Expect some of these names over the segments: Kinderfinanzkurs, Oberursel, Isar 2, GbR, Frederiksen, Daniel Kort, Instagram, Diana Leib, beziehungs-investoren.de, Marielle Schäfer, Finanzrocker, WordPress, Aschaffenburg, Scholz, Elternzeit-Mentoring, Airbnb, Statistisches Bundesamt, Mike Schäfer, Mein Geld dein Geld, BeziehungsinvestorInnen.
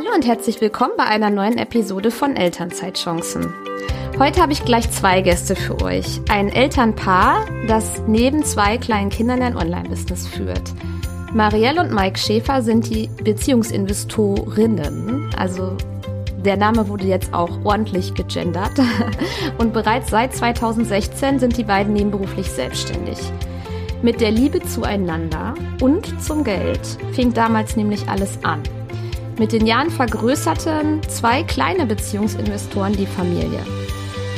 Hallo und herzlich willkommen bei einer neuen Episode von Elternzeitchancen. Heute habe ich gleich zwei Gäste für euch. Ein Elternpaar, das neben zwei kleinen Kindern ein Online-Business führt. Marielle und Mike Schäfer sind die BeziehungsinvestorInnen, also der Name wurde jetzt auch ordentlich gegendert. Und bereits seit 2016 sind die beiden nebenberuflich selbstständig. Mit der Liebe zueinander und zum Geld fing damals nämlich alles an. Mit den Jahren vergrößerten zwei kleine Beziehungsinvestoren die Familie.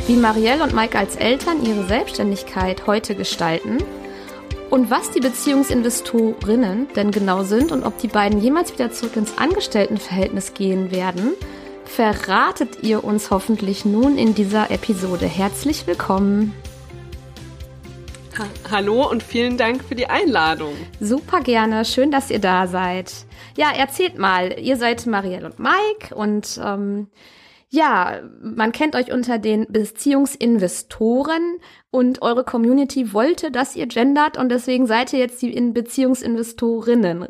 Wie Marielle und Mike als Eltern ihre Selbstständigkeit heute gestalten und was die Beziehungsinvestorinnen denn genau sind und ob die beiden jemals wieder zurück ins Angestelltenverhältnis gehen werden, verratet ihr uns hoffentlich nun in dieser Episode. Herzlich willkommen. Hallo und vielen Dank für die Einladung. Super gerne, schön, dass ihr da seid. Ja, erzählt mal, ihr seid Marielle und Mike und ja, man kennt euch unter den Beziehungsinvestoren und eure Community wollte, dass ihr gendert und deswegen seid ihr jetzt die Beziehungsinvestorinnen.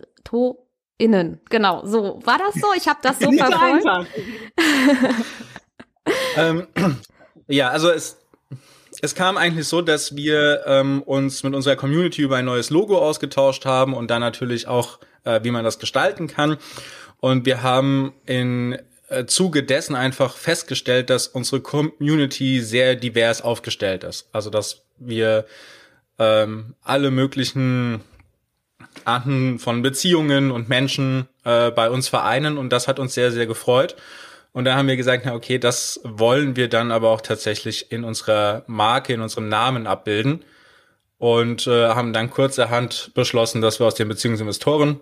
Genau, so war das so. Ich habe das so verfolgt. Ja, also es kam eigentlich so, dass wir uns mit unserer Community über ein neues Logo ausgetauscht haben und dann natürlich auch, wie man das gestalten kann. Und wir haben in Zuge dessen einfach festgestellt, dass unsere Community sehr divers aufgestellt ist. Also dass wir alle möglichen Arten von Beziehungen und Menschen bei uns vereinen und das hat uns sehr, sehr gefreut. Und da haben wir gesagt, na okay, das wollen wir dann aber auch tatsächlich in unserer Marke, in unserem Namen abbilden und haben dann kurzerhand beschlossen, dass wir aus den Beziehungsinvestoren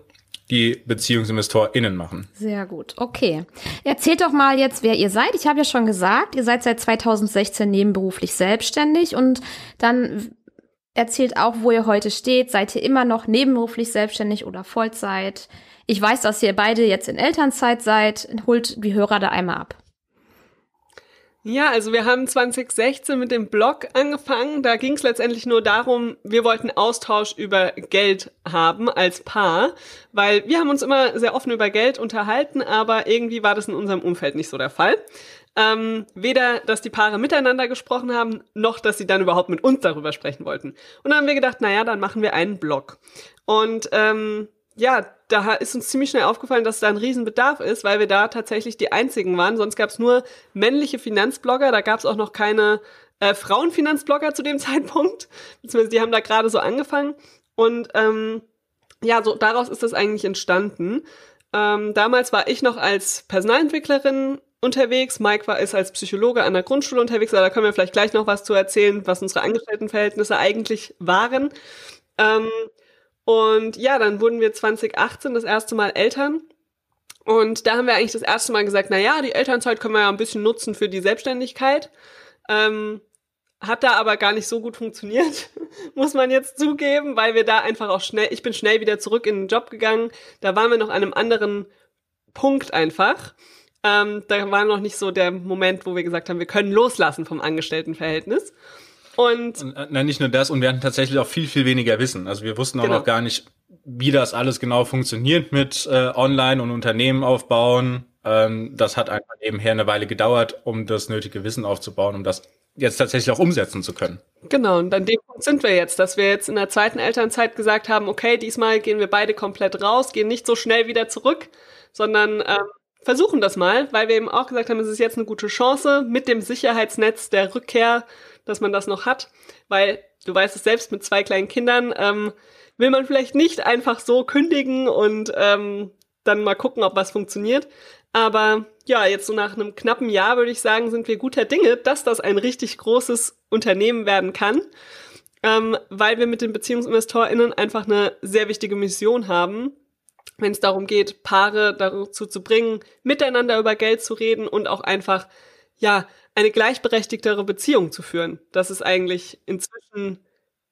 die BeziehungsinvestorInnen machen. Sehr gut, okay. Erzählt doch mal jetzt, wer ihr seid. Ich habe ja schon gesagt, ihr seid seit 2016 nebenberuflich selbstständig und dann erzählt auch, wo ihr heute steht. Seid ihr immer noch nebenberuflich selbstständig oder Vollzeit? Ich weiß, dass ihr beide jetzt in Elternzeit seid. Holt die Hörer da einmal ab. Ja, also wir haben 2016 mit dem Blog angefangen. Da ging es letztendlich nur darum, wir wollten Austausch über Geld haben als Paar, weil wir haben uns immer sehr offen über Geld unterhalten, aber irgendwie war das in unserem Umfeld nicht so der Fall. Weder, dass die Paare miteinander gesprochen haben, noch, dass sie dann überhaupt mit uns darüber sprechen wollten. Und dann haben wir gedacht, naja, dann machen wir einen Blog. Und ja, da ist uns ziemlich schnell aufgefallen, dass da ein Riesenbedarf ist, weil wir da tatsächlich die Einzigen waren. Sonst gab es nur männliche Finanzblogger, da gab es auch noch keine Frauenfinanzblogger zu dem Zeitpunkt. Beziehungsweise die haben da gerade so angefangen. Und ja, so daraus ist das eigentlich entstanden. Damals war ich noch als Personalentwicklerin unterwegs. Mike ist als Psychologe an der Grundschule unterwegs, aber da können wir vielleicht gleich noch was zu erzählen, was unsere Angestelltenverhältnisse eigentlich waren. Und ja, dann wurden wir 2018 das erste Mal Eltern. Und da haben wir eigentlich das erste Mal gesagt, naja, die Elternzeit können wir ja ein bisschen nutzen für die Selbstständigkeit. Hat da aber gar nicht so gut funktioniert, muss man jetzt zugeben, weil wir da einfach auch ich bin schnell wieder zurück in den Job gegangen. Da waren wir noch an einem anderen Punkt einfach. Da war noch nicht so der Moment, wo wir gesagt haben, wir können loslassen vom Angestelltenverhältnis. Und nicht nur das, und wir hatten tatsächlich auch viel, viel weniger Wissen. Also wir wussten auch noch gar nicht, wie das alles genau funktioniert mit Online und Unternehmen aufbauen. Das hat einfach nebenher eine Weile gedauert, um das nötige Wissen aufzubauen, um das jetzt tatsächlich auch umsetzen zu können. Genau, und an dem Punkt sind wir jetzt, dass wir jetzt in der zweiten Elternzeit gesagt haben, okay, diesmal gehen wir beide komplett raus, gehen nicht so schnell wieder zurück, sondern versuchen das mal, weil wir eben auch gesagt haben, es ist jetzt eine gute Chance mit dem Sicherheitsnetz der Rückkehr, dass man das noch hat, weil du weißt es selbst, mit zwei kleinen Kindern will man vielleicht nicht einfach so kündigen und dann mal gucken, ob was funktioniert. Aber ja, jetzt so nach einem knappen Jahr, würde ich sagen, sind wir guter Dinge, dass das ein richtig großes Unternehmen werden kann, weil wir mit den BeziehungsinvestorInnen einfach eine sehr wichtige Mission haben, wenn es darum geht, Paare dazu zu bringen, miteinander über Geld zu reden und auch einfach, ja, eine gleichberechtigtere Beziehung zu führen. Das ist eigentlich inzwischen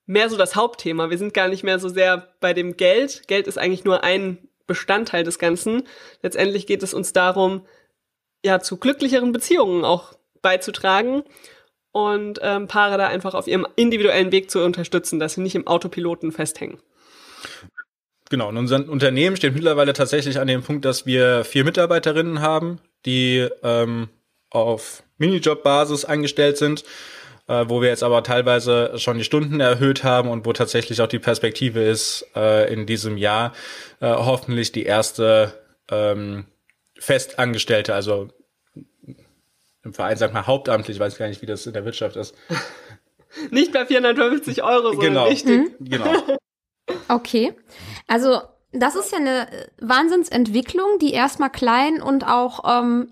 mehr so das Hauptthema. Wir sind gar nicht mehr so sehr bei dem Geld. Geld ist eigentlich nur ein Bestandteil des Ganzen. Letztendlich geht es uns darum, ja, zu glücklicheren Beziehungen auch beizutragen und Paare da einfach auf ihrem individuellen Weg zu unterstützen, dass sie nicht im Autopiloten festhängen. Genau, und unser Unternehmen steht mittlerweile tatsächlich an dem Punkt, dass wir 4 Mitarbeiterinnen haben, die auf Minijob-Basis angestellt sind, wo wir jetzt aber teilweise schon die Stunden erhöht haben und wo tatsächlich auch die Perspektive ist, in diesem Jahr hoffentlich die erste Festangestellte, also im Verein sagt man hauptamtlich, ich weiß gar nicht, wie das in der Wirtschaft ist. Nicht bei 450 €, sondern genau, richtig. Mhm. Genau. Okay, also das ist ja eine Wahnsinnsentwicklung, die erstmal klein und auch eine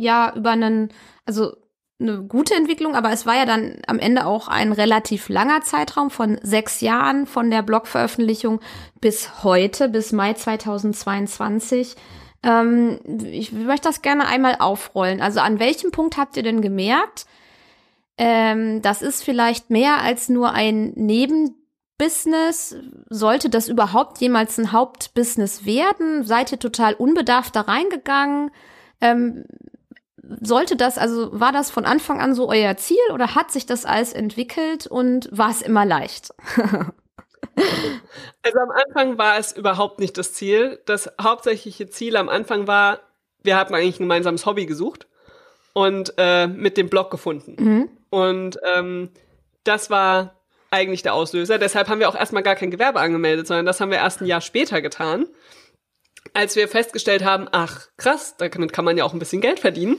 gute Entwicklung, aber es war ja dann am Ende auch ein relativ langer Zeitraum von 6 Jahren von der Blogveröffentlichung bis heute, bis Mai 2022. Ich möchte das gerne einmal aufrollen. Also an welchem Punkt habt ihr denn gemerkt, das ist vielleicht mehr als nur ein Nebenbusiness? Sollte das überhaupt jemals ein Hauptbusiness werden? Seid ihr total unbedarft da reingegangen? War das von Anfang an so euer Ziel oder hat sich das alles entwickelt und war es immer leicht? Also am Anfang war es überhaupt nicht das Ziel. Das hauptsächliche Ziel am Anfang war, wir haben eigentlich ein gemeinsames Hobby gesucht und mit dem Blog gefunden. Mhm. Und das war eigentlich der Auslöser. Deshalb haben wir auch erstmal gar kein Gewerbe angemeldet, sondern das haben wir erst ein Jahr später getan, als wir festgestellt haben, ach krass, damit kann man ja auch ein bisschen Geld verdienen.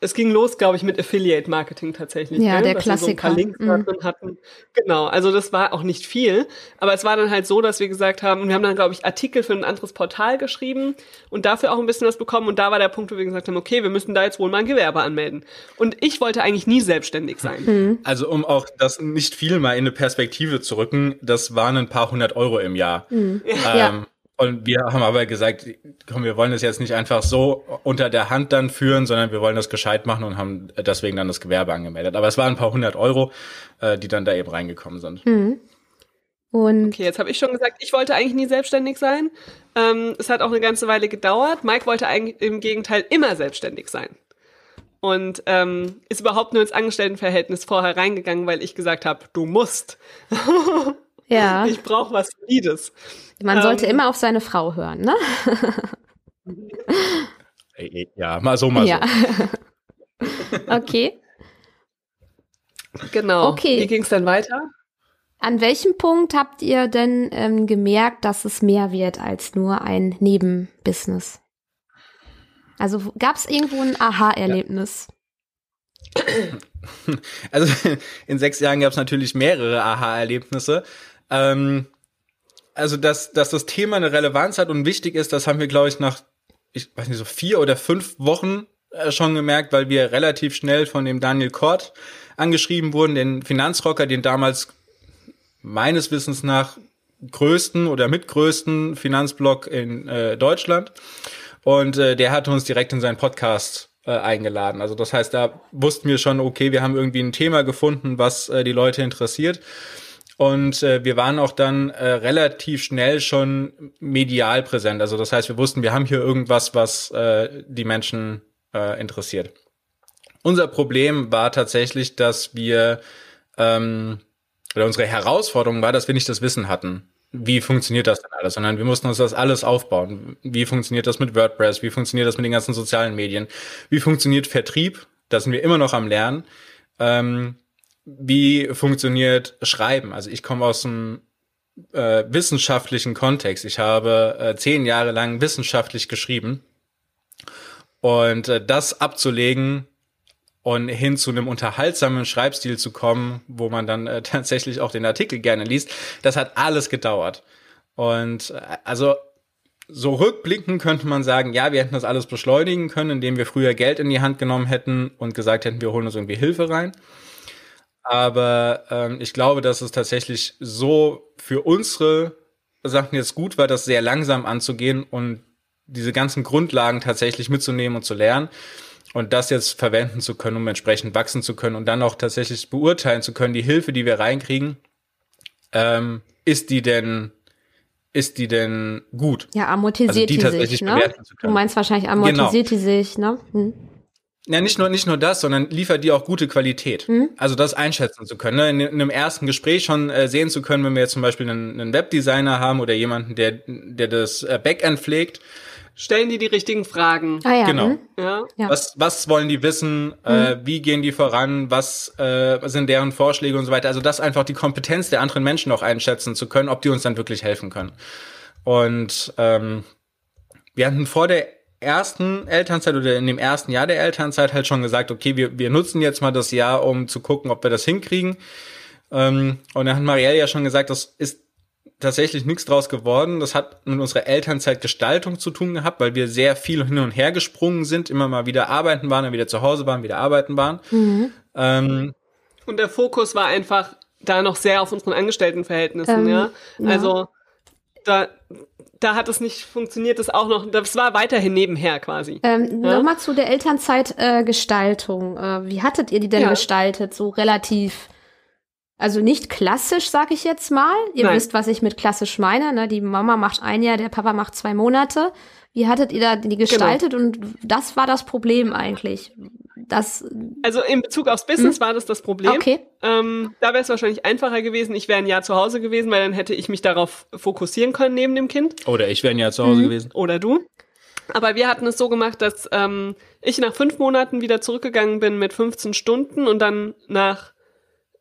Es ging los, glaube ich, mit Affiliate-Marketing tatsächlich. Ja, der Klassiker. Dass wir so ein paar Links drin hatten. Genau, also das war auch nicht viel. Aber es war dann halt so, dass wir gesagt haben, wir haben dann, glaube ich, Artikel für ein anderes Portal geschrieben und dafür auch ein bisschen was bekommen. Und da war der Punkt, wo wir gesagt haben, okay, wir müssen da jetzt wohl mal ein Gewerbe anmelden. Und ich wollte eigentlich nie selbstständig sein. Mhm. Also um auch das nicht viel mal in eine Perspektive zu rücken, das waren ein paar 100 € im Jahr. Mhm. Ja. Und wir haben aber gesagt, komm, wir wollen das jetzt nicht einfach so unter der Hand dann führen, sondern wir wollen das gescheit machen und haben deswegen dann das Gewerbe angemeldet. Aber es waren ein paar 100 €, die dann da eben reingekommen sind. Mhm. Und okay, jetzt habe ich schon gesagt, ich wollte eigentlich nie selbstständig sein. Es hat auch eine ganze Weile gedauert. Mike wollte eigentlich im Gegenteil immer selbstständig sein. Und ist überhaupt nur ins Angestelltenverhältnis vorher reingegangen, weil ich gesagt habe, du musst. Ja. Ich brauche was Solides. Man sollte immer auf seine Frau hören, ne? Ja, mal so, mal ja. So. Okay. Genau. Okay. Wie ging es dann weiter? An welchem Punkt habt ihr denn gemerkt, dass es mehr wird als nur ein Nebenbusiness? Also gab es irgendwo ein Aha-Erlebnis? Ja. Also in 6 Jahren gab es natürlich mehrere Aha-Erlebnisse. Also dass das Thema eine Relevanz hat und wichtig ist, das haben wir, glaube ich, nach, ich weiß nicht, so 4 oder 5 Wochen schon gemerkt, weil wir relativ schnell von dem Daniel Kort angeschrieben wurden, den Finanzrocker, den damals meines Wissens nach größten oder mitgrößten Finanzblog in Deutschland. Und der hatte uns direkt in seinen Podcast eingeladen. Also das heißt, da wussten wir schon, okay, wir haben irgendwie ein Thema gefunden, was die Leute interessiert. Und wir waren auch dann relativ schnell schon medial präsent. Also das heißt, wir wussten, wir haben hier irgendwas, was die Menschen interessiert. Unser Problem war tatsächlich, dass wir, oder unsere Herausforderung war, dass wir nicht das Wissen hatten. Wie funktioniert das denn alles? Sondern wir mussten uns das alles aufbauen. Wie funktioniert das mit WordPress? Wie funktioniert das mit den ganzen sozialen Medien? Wie funktioniert Vertrieb? Da sind wir immer noch am Lernen. Wie funktioniert Schreiben? Also ich komme aus einem wissenschaftlichen Kontext. Ich habe 10 Jahre lang wissenschaftlich geschrieben. Und das abzulegen und hin zu einem unterhaltsamen Schreibstil zu kommen, wo man dann tatsächlich auch den Artikel gerne liest, das hat alles gedauert. Und also so rückblickend könnte man sagen, ja, wir hätten das alles beschleunigen können, indem wir früher Geld in die Hand genommen hätten und gesagt hätten, wir holen uns irgendwie Hilfe rein. Aber ich glaube, dass es tatsächlich so für unsere Sachen jetzt gut war, das sehr langsam anzugehen und diese ganzen Grundlagen tatsächlich mitzunehmen und zu lernen. Und das jetzt verwenden zu können, um entsprechend wachsen zu können und dann auch tatsächlich beurteilen zu können, die Hilfe, die wir reinkriegen, ist die denn gut? Ja, amortisiert also die sich, ne? Du meinst wahrscheinlich amortisiert, genau. Die sich, ne? Hm. Ja, nicht nur das, sondern liefert die auch gute Qualität. Mhm. Also das einschätzen zu können, ne? In einem ersten Gespräch schon sehen zu können, wenn wir jetzt zum Beispiel einen Webdesigner haben oder jemanden, der das Backend pflegt. Stellen die richtigen Fragen. Ah, ja. Genau. Mhm. Ja. Was wollen die wissen? Mhm. Wie gehen die voran? Was sind deren Vorschläge und so weiter? Also das einfach die Kompetenz der anderen Menschen auch einschätzen zu können, ob die uns dann wirklich helfen können. Und wir hatten vor der ersten Elternzeit oder in dem ersten Jahr der Elternzeit halt schon gesagt, okay, wir nutzen jetzt mal das Jahr, um zu gucken, ob wir das hinkriegen. Und dann hat Marielle ja schon gesagt, das ist tatsächlich nichts draus geworden. Das hat mit unserer Elternzeitgestaltung zu tun gehabt, weil wir sehr viel hin und her gesprungen sind, immer mal wieder arbeiten waren, dann wieder zu Hause waren, wieder arbeiten waren. Mhm. Und der Fokus war einfach da noch sehr auf unseren Angestelltenverhältnissen. Ja. Also da hat es nicht funktioniert, das auch noch, das war weiterhin nebenher quasi. Nochmal zu der Elternzeitgestaltung. Wie hattet ihr die denn gestaltet? So relativ, also nicht klassisch, sag ich jetzt mal. Ihr wisst, was ich mit klassisch meine, ne? Die Mama macht ein Jahr, der Papa macht 2 Monate. Wie hattet ihr da die gestaltet? Genau. Und das war das Problem eigentlich. Also in Bezug aufs Business war das Problem. Okay. Da wäre es wahrscheinlich einfacher gewesen, ich wäre ein Jahr zu Hause gewesen, weil dann hätte ich mich darauf fokussieren können neben dem Kind. Oder ich wäre ein Jahr zu Hause gewesen. Oder du. Aber wir hatten es so gemacht, dass ich nach 5 Monaten wieder zurückgegangen bin mit 15 Stunden und dann nach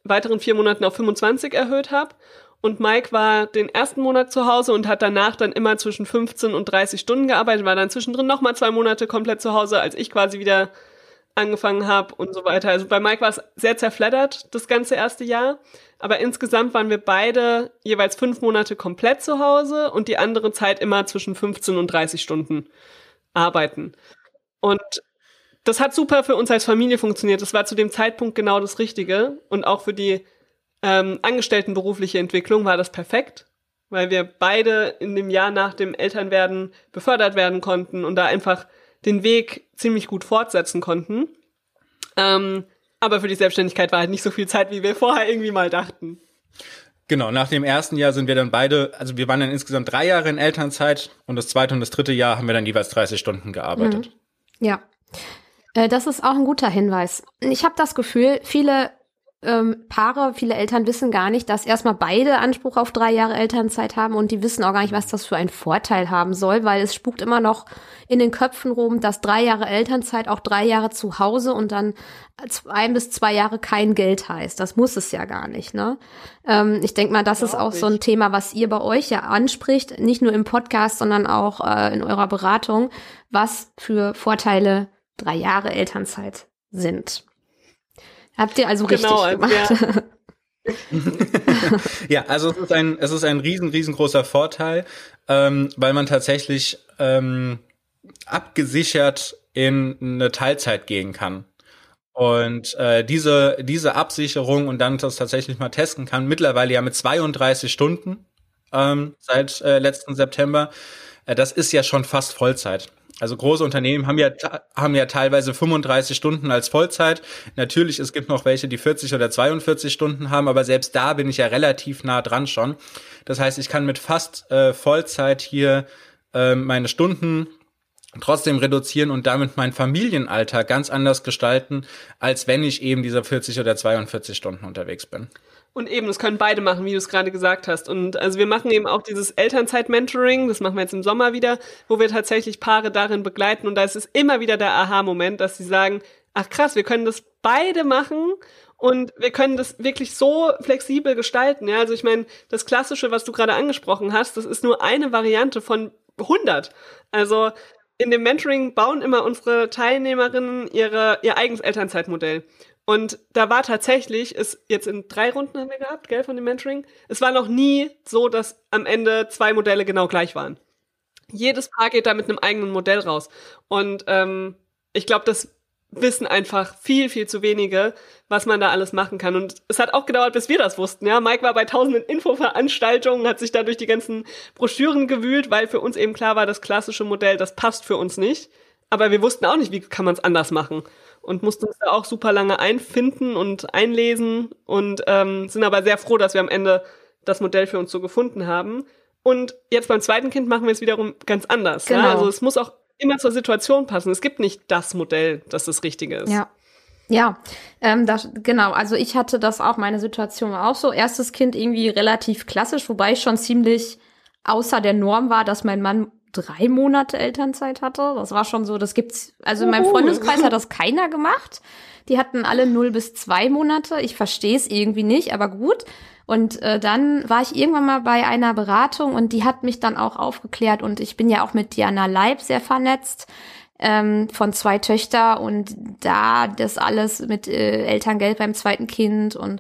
weiteren 4 Monaten auf 25 erhöht habe. Und Mike war den ersten Monat zu Hause und hat danach dann immer zwischen 15 und 30 Stunden gearbeitet, war dann zwischendrin nochmal 2 Monate komplett zu Hause, als ich quasi wieder angefangen habe und so weiter. Also bei Mike war es sehr zerfleddert, das ganze erste Jahr. Aber insgesamt waren wir beide jeweils 5 Monate komplett zu Hause und die andere Zeit immer zwischen 15 und 30 Stunden arbeiten. Und das hat super für uns als Familie funktioniert. Das war zu dem Zeitpunkt genau das Richtige. Und auch für die angestelltenberufliche Entwicklung war das perfekt, weil wir beide in dem Jahr nach dem Elternwerden befördert werden konnten und da einfach den Weg ziemlich gut fortsetzen konnten. Aber für die Selbstständigkeit war halt nicht so viel Zeit, wie wir vorher irgendwie mal dachten. Genau, nach dem ersten Jahr sind wir dann beide, also wir waren dann insgesamt 3 Jahre in Elternzeit und das zweite und das dritte Jahr haben wir dann jeweils 30 Stunden gearbeitet. Mhm. Ja, das ist auch ein guter Hinweis. Ich habe das Gefühl, viele Paare, viele Eltern wissen gar nicht, dass erstmal beide Anspruch auf 3 Jahre Elternzeit haben und die wissen auch gar nicht, was das für einen Vorteil haben soll, weil es spukt immer noch in den Köpfen rum, dass 3 Jahre Elternzeit auch 3 Jahre zu Hause und dann 1 bis 2 Jahre kein Geld heißt. Das muss es ja gar nicht, ne? Ich denke mal, das ist auch so ein Thema, was ihr bei euch ja anspricht, nicht nur im Podcast, sondern auch in eurer Beratung, was für Vorteile 3 Jahre Elternzeit sind. Habt ihr also richtig gemacht? Ja. Ja, also es ist ein riesengroßer Vorteil, weil man tatsächlich abgesichert in eine Teilzeit gehen kann. Und diese Absicherung und dann das tatsächlich mal testen kann, mittlerweile ja mit 32 Stunden seit letzten September, das ist ja schon fast Vollzeit. Also große Unternehmen haben ja teilweise 35 Stunden als Vollzeit. Natürlich, es gibt noch welche, die 40 oder 42 Stunden haben, aber selbst da bin ich ja relativ nah dran schon. Das heißt, ich kann mit fast Vollzeit hier meine Stunden trotzdem reduzieren und damit meinen Familienalltag ganz anders gestalten, als wenn ich eben dieser 40 oder 42 Stunden unterwegs bin. Und eben, das können beide machen, wie du es gerade gesagt hast. Und also wir machen eben auch dieses Elternzeit-Mentoring, das machen wir jetzt im Sommer wieder, wo wir tatsächlich Paare darin begleiten. Und da ist es immer wieder der Aha-Moment, dass sie sagen, ach krass, wir können das beide machen und wir können das wirklich so flexibel gestalten. Ja, also ich meine, das Klassische, was du gerade angesprochen hast, das ist nur eine Variante von 100. Also in dem Mentoring bauen immer unsere Teilnehmerinnen ihr eigenes Elternzeitmodell. Und da war tatsächlich, ist jetzt in 3 Runden haben wir gehabt, gell, von dem Mentoring, es war noch nie so, dass am Ende 2 Modelle genau gleich waren. Jedes Paar geht da mit einem eigenen Modell raus. Und ich glaube, das wissen einfach viel, viel zu wenige, was man da alles machen kann. Und es hat auch gedauert, bis wir das wussten. Ja, Mike war bei 1000 Infoveranstaltungen, hat sich da durch die ganzen Broschüren gewühlt, weil für uns eben klar war, das klassische Modell, das passt für uns nicht. Aber wir wussten auch nicht, wie kann man es anders machen. Und mussten uns da auch super lange einfinden und einlesen und sind aber sehr froh, dass wir am Ende das Modell für uns so gefunden haben. Und jetzt beim zweiten Kind machen wir es wiederum ganz anders. Genau. Ja? Also es muss auch immer zur Situation passen. Es gibt nicht das Modell, das das Richtige ist. Ja, genau. Also ich hatte das auch, meine Situation war auch so. Erstes Kind irgendwie relativ klassisch, wobei ich schon ziemlich außer der Norm war, dass mein Mann 3 Monate Elternzeit hatte. Das war schon so, das gibt's, also in meinem Freundeskreis hat das keiner gemacht. Die hatten alle 0 bis 2 Monate. Ich verstehe es irgendwie nicht, aber gut. Und dann war ich irgendwann mal bei einer Beratung und die hat mich dann auch aufgeklärt. Und ich bin ja auch mit Diana Leib sehr vernetzt, von 2 Töchtern. Und da das alles mit Elterngeld beim zweiten Kind und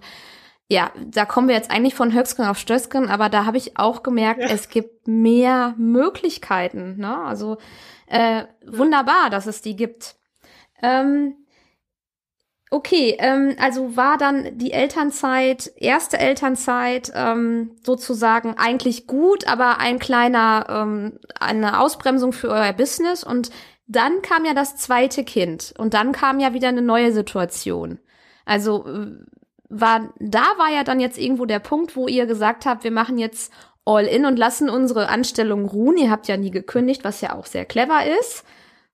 ja, da kommen wir jetzt eigentlich von Höchstgen auf Stößgen, aber da habe ich auch gemerkt, es gibt mehr Möglichkeiten, ne? Also wunderbar, dass es die gibt. Also war dann die Elternzeit, erste Elternzeit sozusagen eigentlich gut, aber ein kleiner, eine Ausbremsung für euer Business. Und dann kam ja das zweite Kind und dann kam ja wieder eine neue Situation. Also war ja dann jetzt irgendwo der Punkt, wo ihr gesagt habt, wir machen jetzt all in und lassen unsere Anstellung ruhen. Ihr habt ja nie gekündigt, was ja auch sehr clever ist.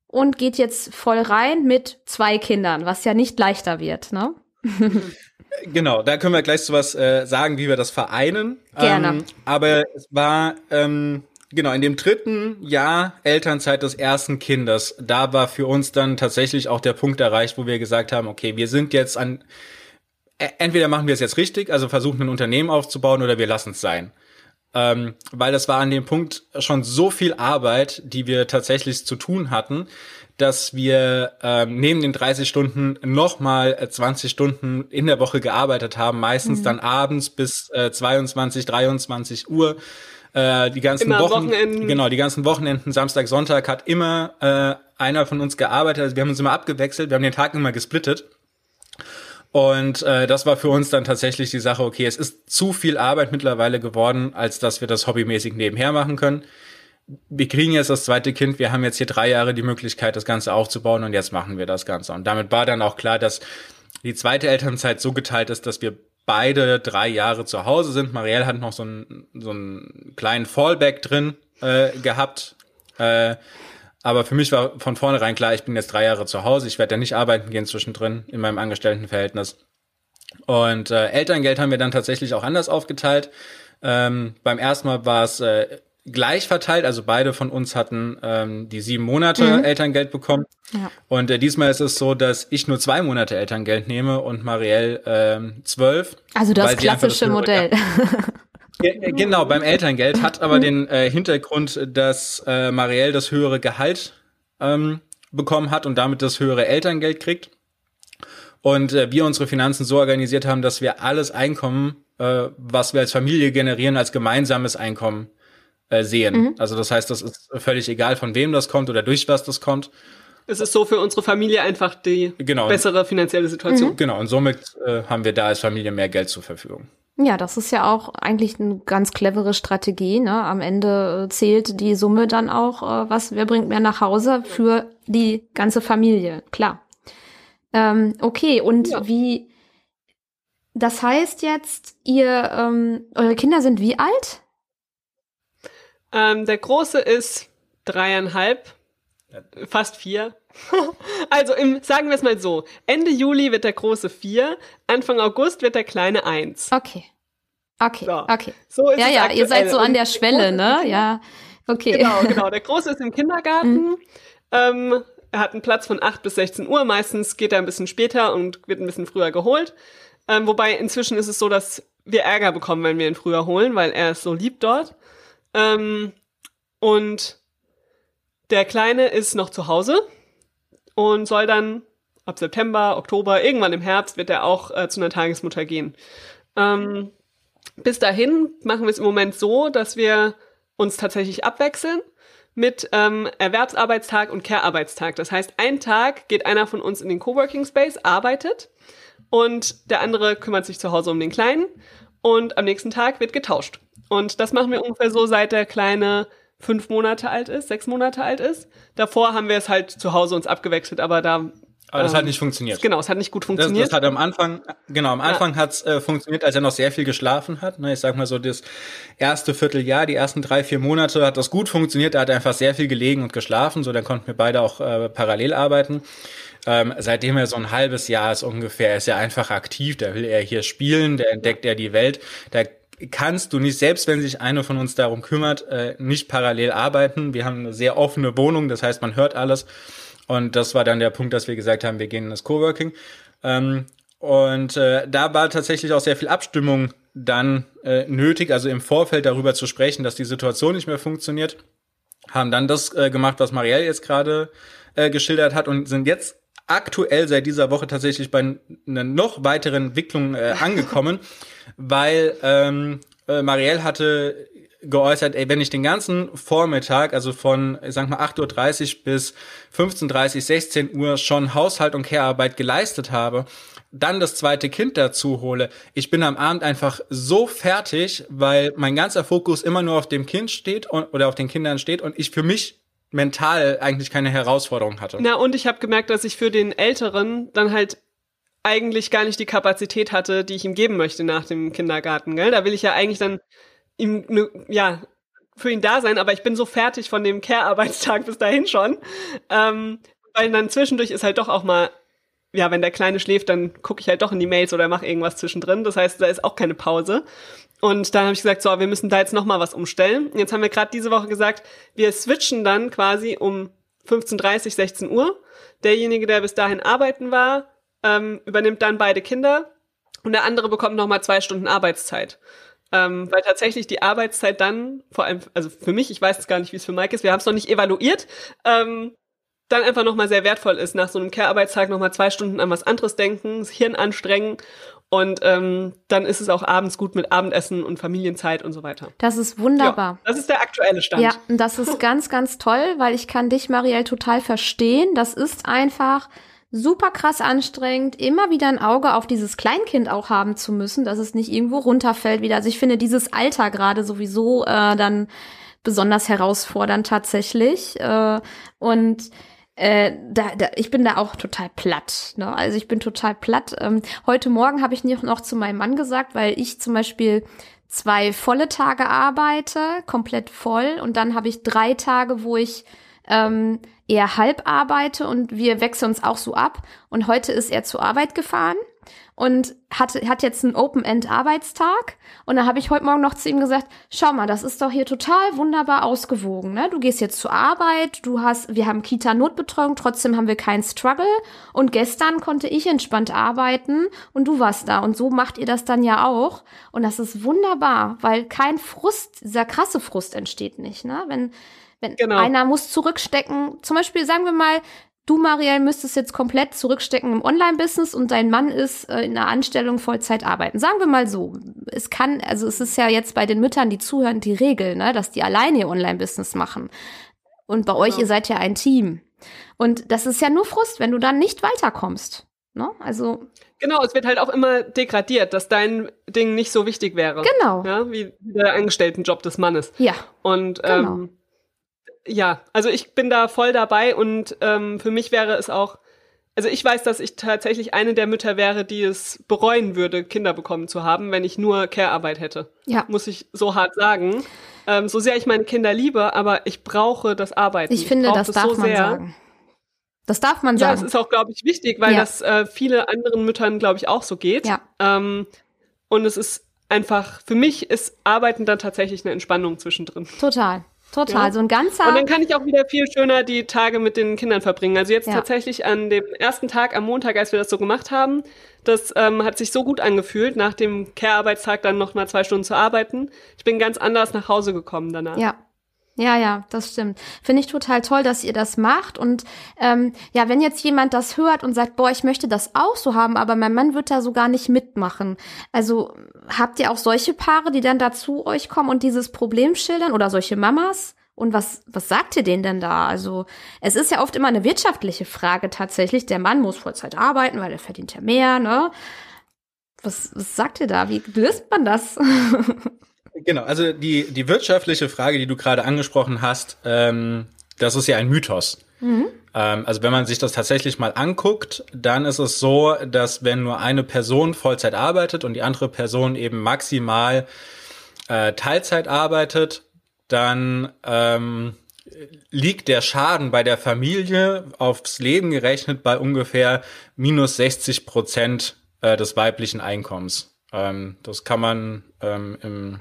Und geht jetzt voll rein mit 2 Kindern, was ja nicht leichter wird, ne? Genau, da können wir gleich so was sagen, wie wir das vereinen. Gerne. Aber es war, in dem 3. Jahr Elternzeit des ersten Kindes, da war für uns dann tatsächlich auch der Punkt erreicht, wo wir gesagt haben, okay, wir sind jetzt an, entweder machen wir es jetzt richtig, also versuchen ein Unternehmen aufzubauen, oder wir lassen es sein. Weil das war an dem Punkt schon so viel Arbeit, die wir tatsächlich zu tun hatten, dass wir neben den 30 Stunden nochmal 20 Stunden in der Woche gearbeitet haben, meistens dann abends bis 22, 23 Uhr. Die ganzen Wochenenden. Genau, die ganzen Wochenenden, Samstag, Sonntag hat immer einer von uns gearbeitet. Also wir haben uns immer abgewechselt, wir haben den Tag immer gesplittet. Und das war für uns dann tatsächlich die Sache, okay, es ist zu viel Arbeit mittlerweile geworden, als dass wir das hobbymäßig nebenher machen können. Wir kriegen jetzt das zweite Kind, wir haben jetzt hier 3 Jahre die Möglichkeit, das Ganze aufzubauen, und jetzt machen wir das Ganze. Und damit war dann auch klar, dass die zweite Elternzeit so geteilt ist, dass wir beide 3 Jahre zu Hause sind. Marielle hat noch so einen kleinen Fallback drin gehabt. Aber für mich war von vornherein klar, ich bin jetzt 3 Jahre zu Hause, ich werde ja nicht arbeiten gehen zwischendrin in meinem Angestelltenverhältnis. Und Elterngeld haben wir dann tatsächlich auch anders aufgeteilt. Beim ersten Mal war es gleich verteilt, also beide von uns hatten die 7 Monate Elterngeld bekommen. Ja. Und diesmal ist es so, dass ich nur 2 Monate Elterngeld nehme und Marielle 12. Also das klassische Modell. Genau, beim Elterngeld hat aber den Hintergrund, dass Marielle das höhere Gehalt bekommen hat und damit das höhere Elterngeld kriegt. Und wir unsere Finanzen so organisiert haben, dass wir alles Einkommen, was wir als Familie generieren, als gemeinsames Einkommen sehen. Also das heißt, das ist völlig egal, von wem das kommt oder durch was das kommt. Es ist so für unsere Familie einfach die bessere finanzielle Situation. Genau, und somit haben wir da als Familie mehr Geld zur Verfügung. Ja, das ist ja auch eigentlich eine ganz clevere Strategie, ne? Am Ende zählt die Summe dann auch, wer bringt mehr nach Hause für die ganze Familie, klar. Wie, das heißt jetzt, eure Kinder sind wie alt? Der Große ist 3,5, fast 4. Also sagen wir es mal so, Ende Juli wird der Große 4, Anfang August wird der Kleine 1. Okay. So ist es aktuell. Ihr seid so an der Schwelle, ne? Ja, okay. Genau. Der Große ist im Kindergarten, er hat einen Platz von 8 bis 16 Uhr, meistens geht er ein bisschen später und wird ein bisschen früher geholt. Wobei inzwischen ist es so, dass wir Ärger bekommen, wenn wir ihn früher holen, weil er es so liebt dort. Und der Kleine ist noch zu Hause und soll dann ab September, Oktober, irgendwann im Herbst wird er auch zu einer Tagesmutter gehen. Bis dahin machen wir es im Moment so, dass wir uns tatsächlich abwechseln mit Erwerbsarbeitstag und Care-Arbeitstag. Das heißt, einen Tag geht einer von uns in den Coworking Space, arbeitet, und der andere kümmert sich zu Hause um den Kleinen, und am nächsten Tag wird getauscht. Und das machen wir ungefähr so, seit der Kleine 5 Monate alt ist, 6 Monate alt ist. Davor haben wir es halt zu Hause uns abgewechselt, aber da Aber das hat nicht funktioniert. Genau, es hat nicht gut funktioniert. Das hat am Anfang hat es funktioniert, als er noch sehr viel geschlafen hat. Ich sag mal so, das erste Vierteljahr, die ersten 3-4 Monate hat das gut funktioniert. Da hat er einfach sehr viel gelegen und geschlafen. So, dann konnten wir beide auch parallel arbeiten. Seitdem er so ein halbes Jahr ist ungefähr, ist er einfach aktiv. Da will er hier spielen, da entdeckt er die Welt. Da kannst du nicht, selbst wenn sich eine von uns darum kümmert, nicht parallel arbeiten. Wir haben eine sehr offene Wohnung, das heißt, man hört alles. Und das war dann der Punkt, dass wir gesagt haben, wir gehen in das Coworking. Da war tatsächlich auch sehr viel Abstimmung dann nötig, also im Vorfeld darüber zu sprechen, dass die Situation nicht mehr funktioniert. Haben dann das gemacht, was Marielle jetzt gerade geschildert hat und sind jetzt aktuell seit dieser Woche tatsächlich bei einer noch weiteren Entwicklung angekommen, weil Marielle hatte geäußert, ey, wenn ich den ganzen Vormittag, also von, ich sag mal, 8.30 Uhr bis 15.30 Uhr, 16 Uhr schon Haushalt und Care-Arbeit geleistet habe, dann das zweite Kind dazu hole. Ich bin am Abend einfach so fertig, weil mein ganzer Fokus immer nur auf dem Kind steht oder auf den Kindern steht und ich für mich mental eigentlich keine Herausforderung hatte. Na, und ich habe gemerkt, dass ich für den Älteren dann halt eigentlich gar nicht die Kapazität hatte, die ich ihm geben möchte nach dem Kindergarten, gell? Da will ich ja eigentlich dann für ihn da sein, aber ich bin so fertig von dem Care-Arbeitstag bis dahin schon, weil dann zwischendurch ist halt doch auch mal, ja, wenn der Kleine schläft, dann gucke ich halt doch in die Mails oder mache irgendwas zwischendrin, das heißt, da ist auch keine Pause und dann habe ich gesagt, so, wir müssen da jetzt nochmal was umstellen. Jetzt haben wir gerade diese Woche gesagt, wir switchen dann quasi um 15.30 Uhr, 16 Uhr, derjenige, der bis dahin arbeiten war, übernimmt dann beide Kinder und der andere bekommt nochmal 2 Stunden Arbeitszeit. Weil tatsächlich die Arbeitszeit dann, vor allem, also für mich, ich weiß jetzt gar nicht, wie es für Mike ist, wir haben es noch nicht evaluiert, dann einfach nochmal sehr wertvoll ist, nach so einem Care-Arbeitstag nochmal 2 Stunden an was anderes denken, das Hirn anstrengen und dann ist es auch abends gut mit Abendessen und Familienzeit und so weiter. Das ist wunderbar. Ja, das ist der aktuelle Stand. Ja, und das ist ganz, ganz toll, weil ich kann dich, Marielle, total verstehen. Das ist einfach super krass anstrengend, immer wieder ein Auge auf dieses Kleinkind auch haben zu müssen, dass es nicht irgendwo runterfällt wieder. Also ich finde dieses Alter gerade sowieso dann besonders herausfordernd tatsächlich. Ich bin da auch total platt. Ne? Also ich bin total platt. Heute Morgen habe ich noch zu meinem Mann gesagt, weil ich zum Beispiel 2 volle Tage arbeite, komplett voll. Und dann habe ich 3 Tage, wo ich eher halb arbeite und wir wechseln uns auch so ab. Und heute ist er zur Arbeit gefahren und hat jetzt einen Open-End-Arbeitstag. Und da habe ich heute Morgen noch zu ihm gesagt, schau mal, das ist doch hier total wunderbar ausgewogen, ne? Du gehst jetzt zur Arbeit, wir haben Kita-Notbetreuung, trotzdem haben wir keinen Struggle. Und gestern konnte ich entspannt arbeiten und du warst da. Und so macht ihr das dann ja auch. Und das ist wunderbar, weil kein Frust, dieser krasse Frust entsteht nicht, ne? Wenn einer muss zurückstecken, zum Beispiel sagen wir mal, du, Marielle, müsstest jetzt komplett zurückstecken im Online-Business und dein Mann ist in einer Anstellung Vollzeit arbeiten. Sagen wir mal so, es ist ja jetzt bei den Müttern, die zuhören, die Regel, ne, dass die alleine ihr Online-Business machen. Und bei euch, ihr seid ja ein Team. Und das ist ja nur Frust, wenn du dann nicht weiterkommst. Ne? Also genau, es wird halt auch immer degradiert, dass dein Ding nicht so wichtig wäre. Genau. Ja, wie der Angestelltenjob des Mannes. Ja, und genau. Ja, also ich bin da voll dabei und für mich wäre es auch, also ich weiß, dass ich tatsächlich eine der Mütter wäre, die es bereuen würde, Kinder bekommen zu haben, wenn ich nur Care-Arbeit hätte. Ja. Muss ich so hart sagen. So sehr ich meine Kinder liebe, aber ich brauche das Arbeiten. Ich finde, das darf man sagen. Das darf man sagen. Ja, das ist auch, glaube ich, wichtig, weil das viele anderen Müttern, glaube ich, auch so geht. Ja. Und es ist einfach, für mich ist Arbeiten dann tatsächlich eine Entspannung zwischendrin. Total, ja. So ein ganzer. Und dann kann ich auch wieder viel schöner die Tage mit den Kindern verbringen. Also jetzt tatsächlich an dem ersten Tag, am Montag, als wir das so gemacht haben, das hat sich so gut angefühlt, nach dem Care-Arbeitstag dann noch mal 2 Stunden zu arbeiten. Ich bin ganz anders nach Hause gekommen danach. Ja, das stimmt. Finde ich total toll, dass ihr das macht. Und wenn jetzt jemand das hört und sagt, boah, ich möchte das auch so haben, aber mein Mann wird da so gar nicht mitmachen. Also habt ihr auch solche Paare, die dann dazu euch kommen und dieses Problem schildern oder solche Mamas? Und was sagt ihr denen denn da? Also es ist ja oft immer eine wirtschaftliche Frage tatsächlich. Der Mann muss Vollzeit arbeiten, weil er verdient ja mehr, ne? Was sagt ihr da? Wie löst man das? Genau, also die wirtschaftliche Frage, die du gerade angesprochen hast, das ist ja ein Mythos. Mhm. Also wenn man sich das tatsächlich mal anguckt, dann ist es so, dass wenn nur eine Person Vollzeit arbeitet und die andere Person eben maximal Teilzeit arbeitet, dann liegt der Schaden bei der Familie aufs Leben gerechnet bei ungefähr minus 60% des weiblichen Einkommens. Das kann man im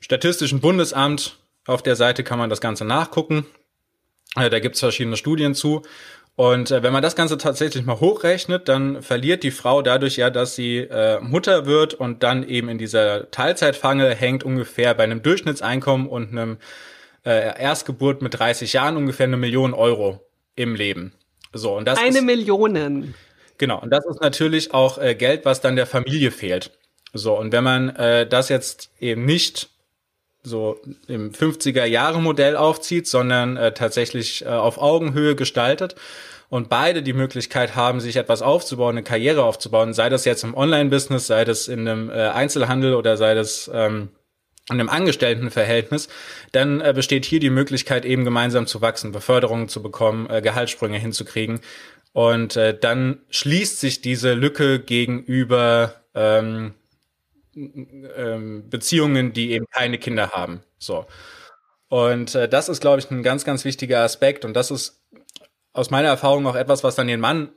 Statistischen Bundesamt, auf der Seite kann man das Ganze nachgucken. Da gibt es verschiedene Studien zu. Und wenn man das Ganze tatsächlich mal hochrechnet, dann verliert die Frau dadurch ja, dass sie Mutter wird und dann eben in dieser Teilzeitfange hängt, ungefähr bei einem Durchschnittseinkommen und einem Erstgeburt mit 30 Jahren ungefähr 1 Million Euro im Leben. So, und das eine ist, Million. Genau, und das ist natürlich auch Geld, was dann der Familie fehlt. So, und wenn man das jetzt eben nicht so im 50er-Jahre-Modell aufzieht, sondern tatsächlich auf Augenhöhe gestaltet und beide die Möglichkeit haben, sich etwas aufzubauen, eine Karriere aufzubauen, sei das jetzt im Online-Business, sei das in einem Einzelhandel oder sei das in einem Angestelltenverhältnis, dann besteht hier die Möglichkeit, eben gemeinsam zu wachsen, Beförderungen zu bekommen, Gehaltssprünge hinzukriegen. Und dann schließt sich diese Lücke gegenüber Beziehungen, die eben keine Kinder haben. So. Und das ist, glaube ich, ein ganz, ganz wichtiger Aspekt. Und das ist aus meiner Erfahrung auch etwas, was dann den Mann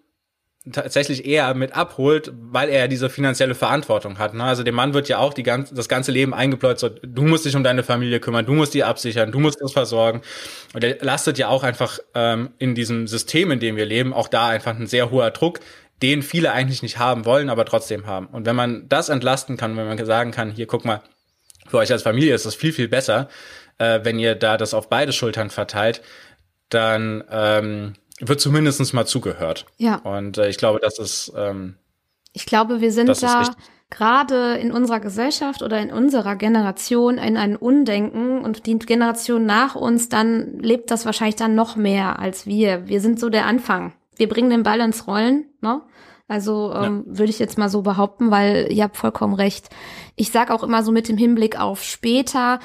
tatsächlich eher mit abholt, weil er diese finanzielle Verantwortung hat. Ne? Also dem Mann wird ja auch das ganze Leben eingebläut, so, du musst dich um deine Familie kümmern, du musst die absichern, du musst das versorgen. Und er lastet ja auch einfach in diesem System, in dem wir leben, auch da einfach ein sehr hoher Druck, den viele eigentlich nicht haben wollen, aber trotzdem haben. Und wenn man das entlasten kann, wenn man sagen kann, hier, guck mal, für euch als Familie ist das viel, viel besser, wenn ihr da das auf beide Schultern verteilt, dann wird zumindest mal zugehört. Ja. Und ich glaube, das ist ich glaube, wir sind da gerade in unserer Gesellschaft oder in unserer Generation in ein Undenken, und die Generation nach uns, dann lebt das wahrscheinlich dann noch mehr als wir. Wir sind so der Anfang. Wir bringen den Ball ins Rollen, ne? Also ja, würde ich jetzt mal so behaupten, weil ihr habt vollkommen recht. Ich sag auch immer so mit dem Hinblick auf später,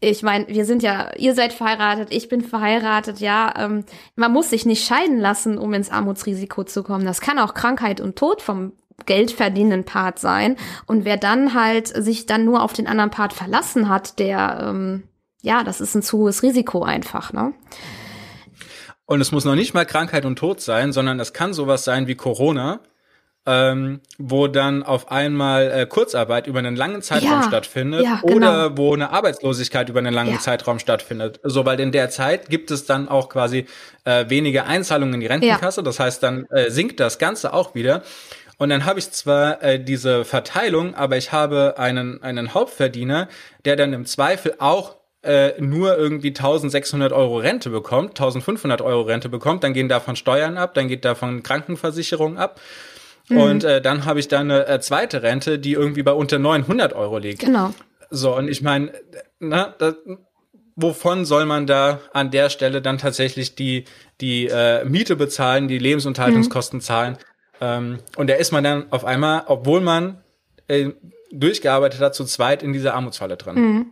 ich meine, wir sind ja, ihr seid verheiratet, ich bin verheiratet, ja, man muss sich nicht scheiden lassen, um ins Armutsrisiko zu kommen. Das kann auch Krankheit und Tod vom geldverdienenden Part sein. Und wer dann halt sich dann nur auf den anderen Part verlassen hat, der, ja, das ist ein zu hohes Risiko einfach, ne? Und es muss noch nicht mal Krankheit und Tod sein, sondern es kann sowas sein wie Corona, wo dann auf einmal Kurzarbeit über einen langen Zeitraum stattfindet, ja, genau, oder wo eine Arbeitslosigkeit über einen langen Zeitraum stattfindet. So, weil in der Zeit gibt es dann auch quasi weniger Einzahlungen in die Rentenkasse. Ja. Das heißt, dann sinkt das Ganze auch wieder. Und dann habe ich zwar diese Verteilung, aber ich habe einen Hauptverdiener, der dann im Zweifel auch nur irgendwie 1.600 Euro Rente bekommt, 1.500 Euro Rente bekommt, dann gehen davon Steuern ab, dann geht davon Krankenversicherung ab. Mhm. Und dann habe ich da eine zweite Rente, die irgendwie bei unter 900 Euro liegt. Genau. So, und ich meine, wovon soll man da an der Stelle dann tatsächlich die Miete bezahlen, die Lebensunterhaltungskosten zahlen? Und da ist man dann auf einmal, obwohl man durchgearbeitet hat, zu zweit in dieser Armutsfalle drin. Mhm.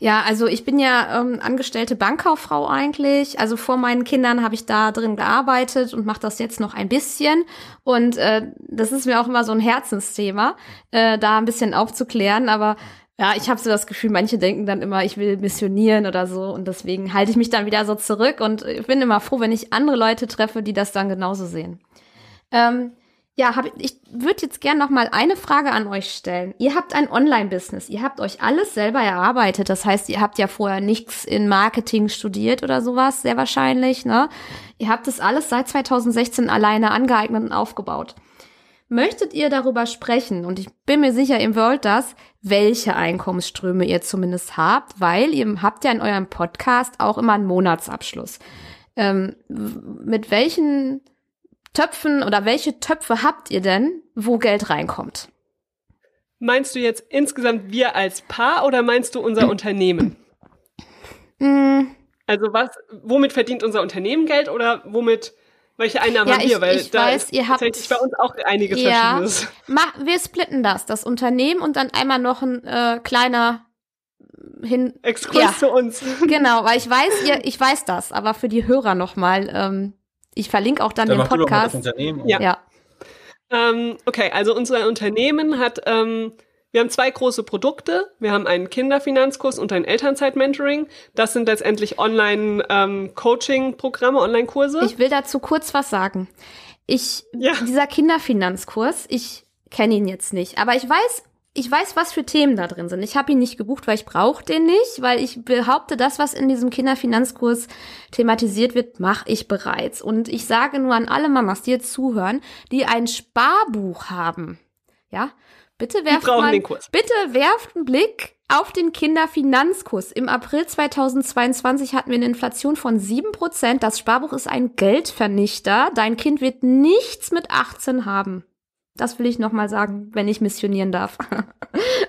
Ja, also ich bin ja angestellte Bankkauffrau eigentlich. Also vor meinen Kindern habe ich da drin gearbeitet und mache das jetzt noch ein bisschen. Und das ist mir auch immer so ein Herzensthema, da ein bisschen aufzuklären. Aber ja, ich habe so das Gefühl, manche denken dann immer, ich will missionieren oder so. Und deswegen halte ich mich dann wieder so zurück. Und ich bin immer froh, wenn ich andere Leute treffe, die das dann genauso sehen. Ja, ich würde jetzt gern noch mal eine Frage an euch stellen. Ihr habt ein Online-Business, ihr habt euch alles selber erarbeitet. Das heißt, ihr habt ja vorher nichts in Marketing studiert oder sowas, sehr wahrscheinlich, ne? Ihr habt das alles seit 2016 alleine angeeignet und aufgebaut. Möchtet ihr darüber sprechen, und ich bin mir sicher, ihr wollt das, welche Einkommensströme ihr zumindest habt, weil ihr habt ja in eurem Podcast auch immer einen Monatsabschluss. Mit welchen Töpfen oder welche Töpfe habt ihr denn, wo Geld reinkommt? Meinst du jetzt insgesamt wir als Paar oder meinst du unser Unternehmen? Also womit verdient unser Unternehmen Geld oder womit, welche Einnahmen haben wir? Weil ich weiß, ist ihr habt tatsächlich bei uns auch einiges Verschiedenes. Wir splitten das Unternehmen und dann einmal noch ein kleiner hin. Exkurs ja. zu uns. Genau, weil ich weiß, ich weiß das, aber für die Hörer nochmal, ich verlinke auch dann den Podcast. Ja. Okay, also unser Unternehmen hat, wir haben 2 große Produkte. Wir haben einen Kinderfinanzkurs und ein Elternzeit-Mentoring. Das sind letztendlich Online-Coaching-Programme, Online-Kurse. Ich will dazu kurz was sagen. Dieser Kinderfinanzkurs, ich kenne ihn jetzt nicht, aber ich weiß, was für Themen da drin sind. Ich habe ihn nicht gebucht, weil ich brauche den nicht, weil ich behaupte, das, was in diesem Kinderfinanzkurs thematisiert wird, mache ich bereits. Und ich sage nur an alle Mamas, die jetzt zuhören, die ein Sparbuch haben, ja, bitte werft einen Blick auf den Kinderfinanzkurs. Im April 2022 hatten wir eine Inflation von 7%. Das Sparbuch ist ein Geldvernichter. Dein Kind wird nichts mit 18 haben. Das will ich nochmal sagen, wenn ich missionieren darf.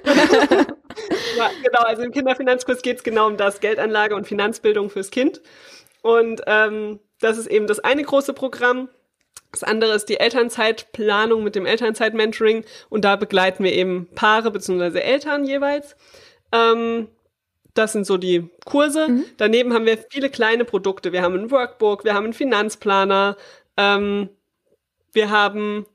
Ja, genau, also im Kinderfinanzkurs geht es genau um das, Geldanlage und Finanzbildung fürs Kind. Und das ist eben das eine große Programm. Das andere ist die Elternzeitplanung mit dem Elternzeit-Mentoring. Und da begleiten wir eben Paare bzw. Eltern jeweils. Das sind so die Kurse. Mhm. Daneben haben wir viele kleine Produkte. Wir haben ein Workbook, wir haben einen Finanzplaner, wir haben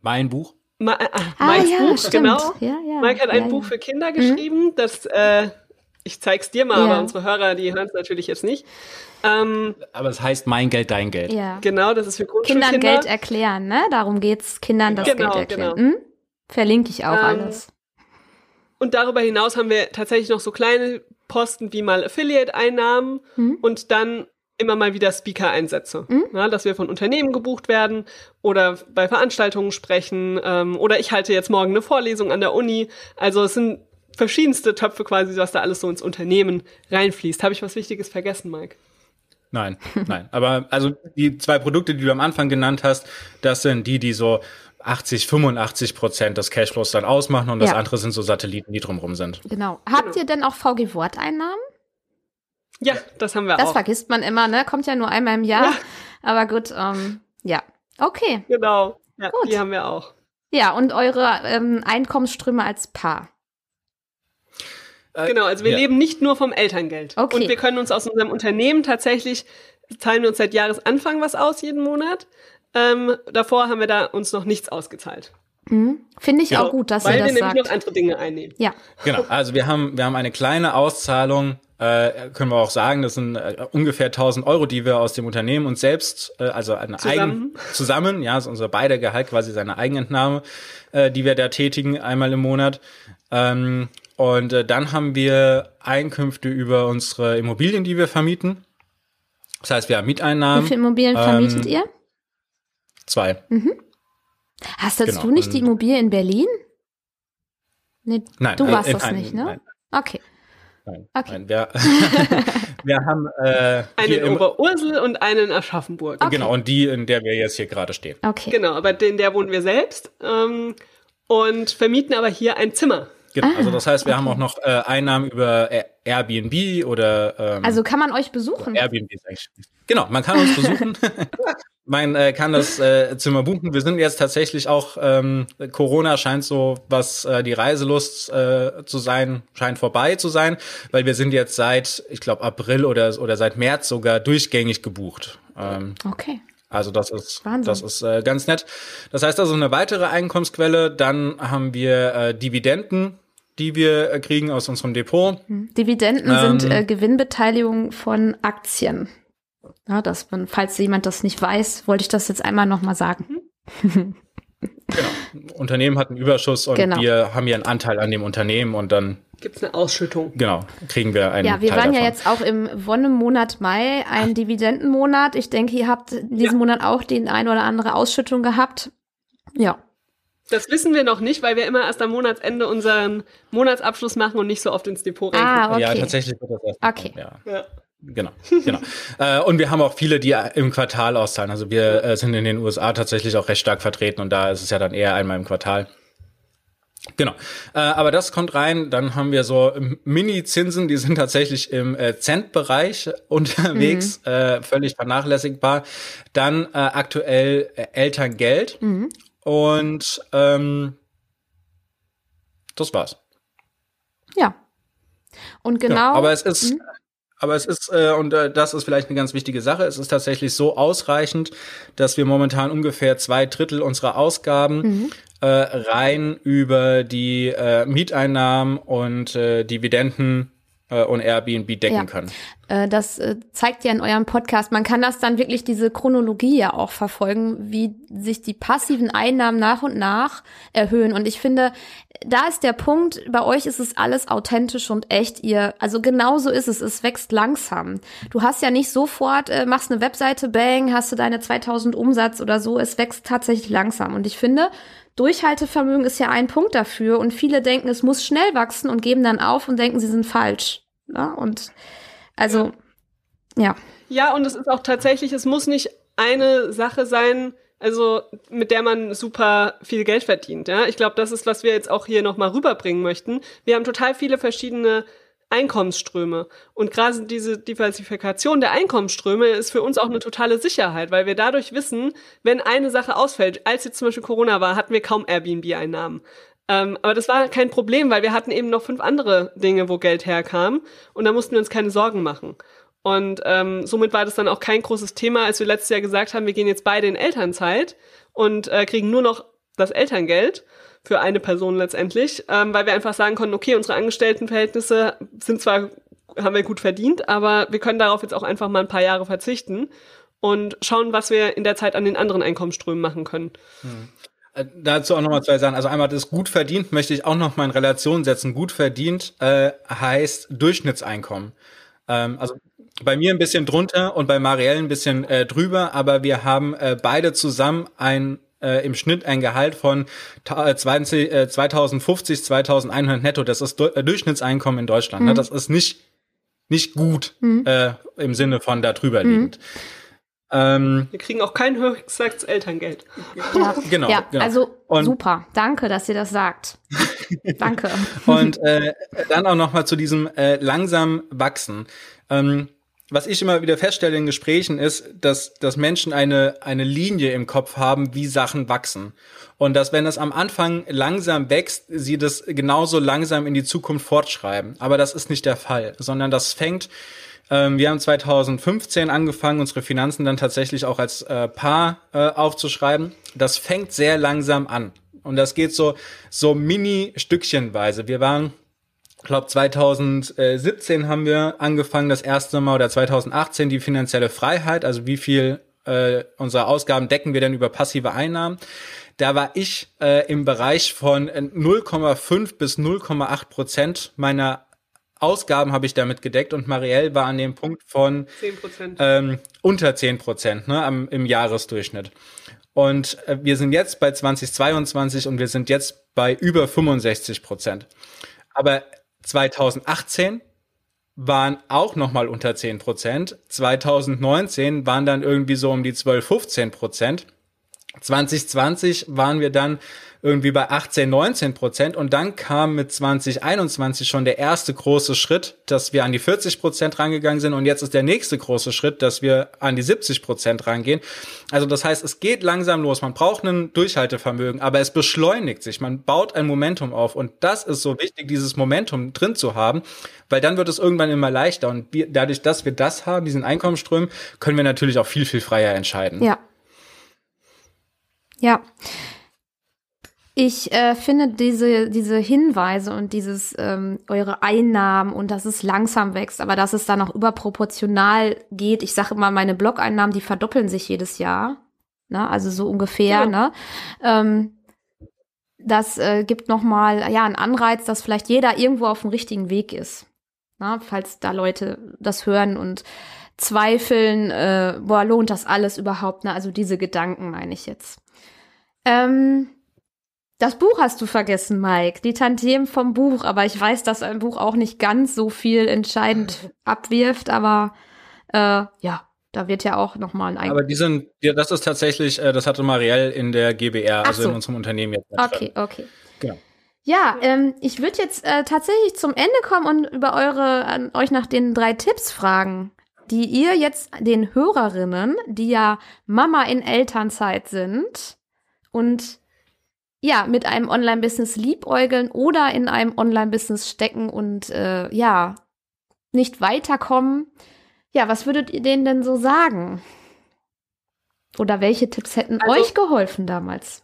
Mein Buch. Mike's Buch, stimmt. Ja, ja. Mike hat ein Buch für Kinder geschrieben. Mhm. Das, ich zeig's dir mal, aber unsere Hörer, die hören es natürlich jetzt nicht. Aber es heißt Mein Geld, dein Geld. Ja. Genau, das ist für Grundschulkinder. Kindern Geld erklären, ne? Darum geht's, Kindern das Geld erklären. Genau. Hm? Verlinke ich auch alles. Und darüber hinaus haben wir tatsächlich noch so kleine Posten wie mal Affiliate-Einnahmen und dann immer mal wieder Speaker-Einsätze, ja, dass wir von Unternehmen gebucht werden oder bei Veranstaltungen sprechen oder ich halte jetzt morgen eine Vorlesung an der Uni. Also es sind verschiedenste Töpfe quasi, was da alles so ins Unternehmen reinfließt. Habe ich was Wichtiges vergessen, Mike? Nein. Aber also die 2 Produkte, die du am Anfang genannt hast, das sind die so 80-85% des Cashflows dann ausmachen und das andere sind so Satelliten, die drumherum sind. Genau. Habt ihr denn auch VG-Wort-Einnahmen? Ja, das haben wir auch. Das vergisst man immer, ne? Kommt ja nur einmal im Jahr. Ja. Aber gut, Okay. Genau, ja, gut. Die haben wir auch. Ja, und eure Einkommensströme als Paar. Genau, also wir leben nicht nur vom Elterngeld. Okay. Und wir können uns aus unserem Unternehmen tatsächlich, zahlen wir uns seit Jahresanfang was aus jeden Monat. Davor haben wir da uns noch nichts ausgezahlt. Finde ich auch gut, dass ihr das sagt. Weil wir nämlich noch andere Dinge einnehmen. Ja. Genau, also wir haben eine kleine Auszahlung, können wir auch sagen, das sind ungefähr 1.000 Euro, die wir aus dem Unternehmen uns selbst, also eine zusammen, ja, ist unser beider Gehalt quasi seine Eigenentnahme, die wir da tätigen einmal im Monat. Und dann haben wir Einkünfte über unsere Immobilien, die wir vermieten. Das heißt, wir haben Mieteinnahmen. Wie viele Immobilien vermietet ihr? 2. Mhm. Hast du nicht die Immobilie in Berlin? Nee, nein. Du warst das nicht, ne? Nein. Okay. Nein. Wir haben eine in Oberursel und eine in Aschaffenburg. Okay. Genau, und die, in der wir jetzt hier gerade stehen. Okay. Genau, aber in der wohnen wir selbst und vermieten aber hier ein Zimmer. Genau, also das heißt, wir haben auch noch Einnahmen über Airbnb oder also kann man euch besuchen? Airbnb ist eigentlich. Genau, man kann uns besuchen. Man kann das Zimmer buchen. Wir sind jetzt tatsächlich auch, Corona scheint so, was die Reiselust zu sein, scheint vorbei zu sein, weil wir sind jetzt seit, ich glaube, April oder seit März sogar durchgängig gebucht. Okay. Also das ist ganz nett. Das heißt also eine weitere Einkommensquelle. Dann haben wir Dividenden, die wir kriegen aus unserem Depot. Dividenden sind Gewinnbeteiligung von Aktien. Ja, dass man, falls jemand das nicht weiß, wollte ich das jetzt einmal nochmal sagen. Genau. Unternehmen hat einen Überschuss und wir haben ja einen Anteil an dem Unternehmen und dann gibt es eine Ausschüttung. Genau, kriegen wir einen Teil davon. Ja, wir waren ja jetzt auch im Wonnemonat Mai, ein Dividendenmonat. Ich denke, ihr habt in diesem Monat auch den ein oder andere Ausschüttung gehabt. Ja. Das wissen wir noch nicht, weil wir immer erst am Monatsende unseren Monatsabschluss machen und nicht so oft ins Depot reingucken. Ah, okay. Ja, tatsächlich wird das erst. Okay. Ja. Genau. Und wir haben auch viele, die im Quartal auszahlen. Also wir sind in den USA tatsächlich auch recht stark vertreten und da ist es ja dann eher einmal im Quartal. Genau. Aber das kommt rein. Dann haben wir so Mini-Zinsen, die sind tatsächlich im Cent-Bereich unterwegs, völlig vernachlässigbar. Dann aktuell Elterngeld und das war's. Ja. Und genau. Ja, aber es ist. Aber es ist, und das ist vielleicht eine ganz wichtige Sache, es ist tatsächlich so ausreichend, dass wir momentan ungefähr 2/3 unserer Ausgaben rein über die Mieteinnahmen und Dividenden und Airbnb decken können. Das zeigt ja in eurem Podcast. Man kann das dann wirklich, diese Chronologie ja auch verfolgen, wie sich die passiven Einnahmen nach und nach erhöhen. Und ich finde, da ist der Punkt, bei euch ist es alles authentisch und echt. Also genauso ist es wächst langsam. Du hast ja nicht sofort, machst eine Webseite, bang, hast du deine 2000 Umsatz oder so. Es wächst tatsächlich langsam. Und ich finde, Durchhaltevermögen ist ja ein Punkt dafür. Und viele denken, es muss schnell wachsen und geben dann auf und denken, sie sind falsch. Ja, und also, ja. Ja, und es ist auch tatsächlich, es muss nicht eine Sache sein, also mit der man super viel Geld verdient. Ja? Ich glaube, das ist, was wir jetzt auch hier nochmal rüberbringen möchten. Wir haben total viele verschiedene Einkommensströme. Und gerade diese Diversifikation der Einkommensströme ist für uns auch eine totale Sicherheit, weil wir dadurch wissen, wenn eine Sache ausfällt, als jetzt zum Beispiel Corona war, hatten wir kaum Airbnb-Einnahmen. Aber das war kein Problem, weil wir hatten eben noch 5 andere Dinge, wo Geld herkam, und da mussten wir uns keine Sorgen machen. Und somit war das dann auch kein großes Thema, als wir letztes Jahr gesagt haben, wir gehen jetzt beide in Elternzeit und kriegen nur noch das Elterngeld für eine Person letztendlich, weil wir einfach sagen konnten, okay, unsere Angestelltenverhältnisse sind zwar, haben wir gut verdient, aber wir können darauf jetzt auch einfach mal ein paar Jahre verzichten und schauen, was wir in der Zeit an den anderen Einkommensströmen machen können. Hm. Dazu auch nochmal 2 Sachen. Also einmal das gut verdient möchte ich auch nochmal in Relation setzen. Gut verdient heißt Durchschnittseinkommen. Also bei mir ein bisschen drunter und bei Marielle ein bisschen drüber, aber wir haben beide zusammen im Schnitt ein Gehalt von 2.100 netto. Das ist Durchschnittseinkommen in Deutschland. Mhm. Ne? Das ist nicht gut im Sinne von da drüber liegend. Wir kriegen auch kein höchstes Elterngeld. Ja. Genau, ja, genau. Also und super. Danke, dass ihr das sagt. Danke. Und dann auch nochmal zu diesem langsam Wachsen. Was ich immer wieder feststelle in Gesprächen ist, dass Menschen eine Linie im Kopf haben, wie Sachen wachsen. Und dass, wenn das am Anfang langsam wächst, sie das genauso langsam in die Zukunft fortschreiben. Aber das ist nicht der Fall, sondern das fängt... Wir haben 2015 angefangen, unsere Finanzen dann tatsächlich auch als Paar aufzuschreiben. Das fängt sehr langsam an. Und das geht so mini-stückchenweise. Wir waren, ich glaube, 2017 haben wir angefangen, das erste Mal, oder 2018, die finanzielle Freiheit. Also wie viel unserer Ausgaben decken wir denn über passive Einnahmen? Da war ich im Bereich von 0,5 bis 0,8% meiner Ausgaben habe ich damit gedeckt, und Marielle war an dem Punkt von 10%. Unter 10%, ne, im Jahresdurchschnitt. Und wir sind jetzt bei 2022 und wir sind jetzt bei über 65%. Aber 2018 waren auch nochmal unter 10%. 2019 waren dann irgendwie so um die 12-15%. 2020 waren wir dann irgendwie bei 18-19%, und dann kam mit 2021 schon der erste große Schritt, dass wir an die 40% rangegangen sind, und jetzt ist der nächste große Schritt, dass wir an die 70% rangehen. Also das heißt, es geht langsam los, man braucht ein Durchhaltevermögen, aber es beschleunigt sich, man baut ein Momentum auf, und das ist so wichtig, dieses Momentum drin zu haben, weil dann wird es irgendwann immer leichter, und dadurch, dass wir das haben, diesen Einkommensströmen, können wir natürlich auch viel, viel freier entscheiden. Ja. Ja, ich finde diese Hinweise und dieses eure Einnahmen und dass es langsam wächst, aber dass es dann auch überproportional geht. Ich sage immer, meine Blog-Einnahmen, die verdoppeln sich jedes Jahr, ne? Also so ungefähr. Ja. Ne? Das gibt nochmal einen Anreiz, dass vielleicht jeder irgendwo auf dem richtigen Weg ist, ne? Falls da Leute das hören und zweifeln, lohnt das alles überhaupt? Ne? Also diese Gedanken meine ich jetzt. Das Buch hast du vergessen, Mike. Die Tantiemen vom Buch. Aber ich weiß, dass ein Buch auch nicht ganz so viel entscheidend abwirft. Aber da wird ja auch nochmal ein... Aber das ist tatsächlich, das hatte Marielle in der GbR, also in unserem Unternehmen jetzt. Okay. Genau. Ja, ich würde jetzt tatsächlich zum Ende kommen und an euch nach den 3 Tipps fragen, die ihr jetzt den Hörerinnen, die ja Mama in Elternzeit sind... Und ja, mit einem Online-Business liebäugeln oder in einem Online-Business stecken und ja, nicht weiterkommen. Ja, was würdet ihr denen denn so sagen? Oder welche Tipps hätten euch geholfen damals?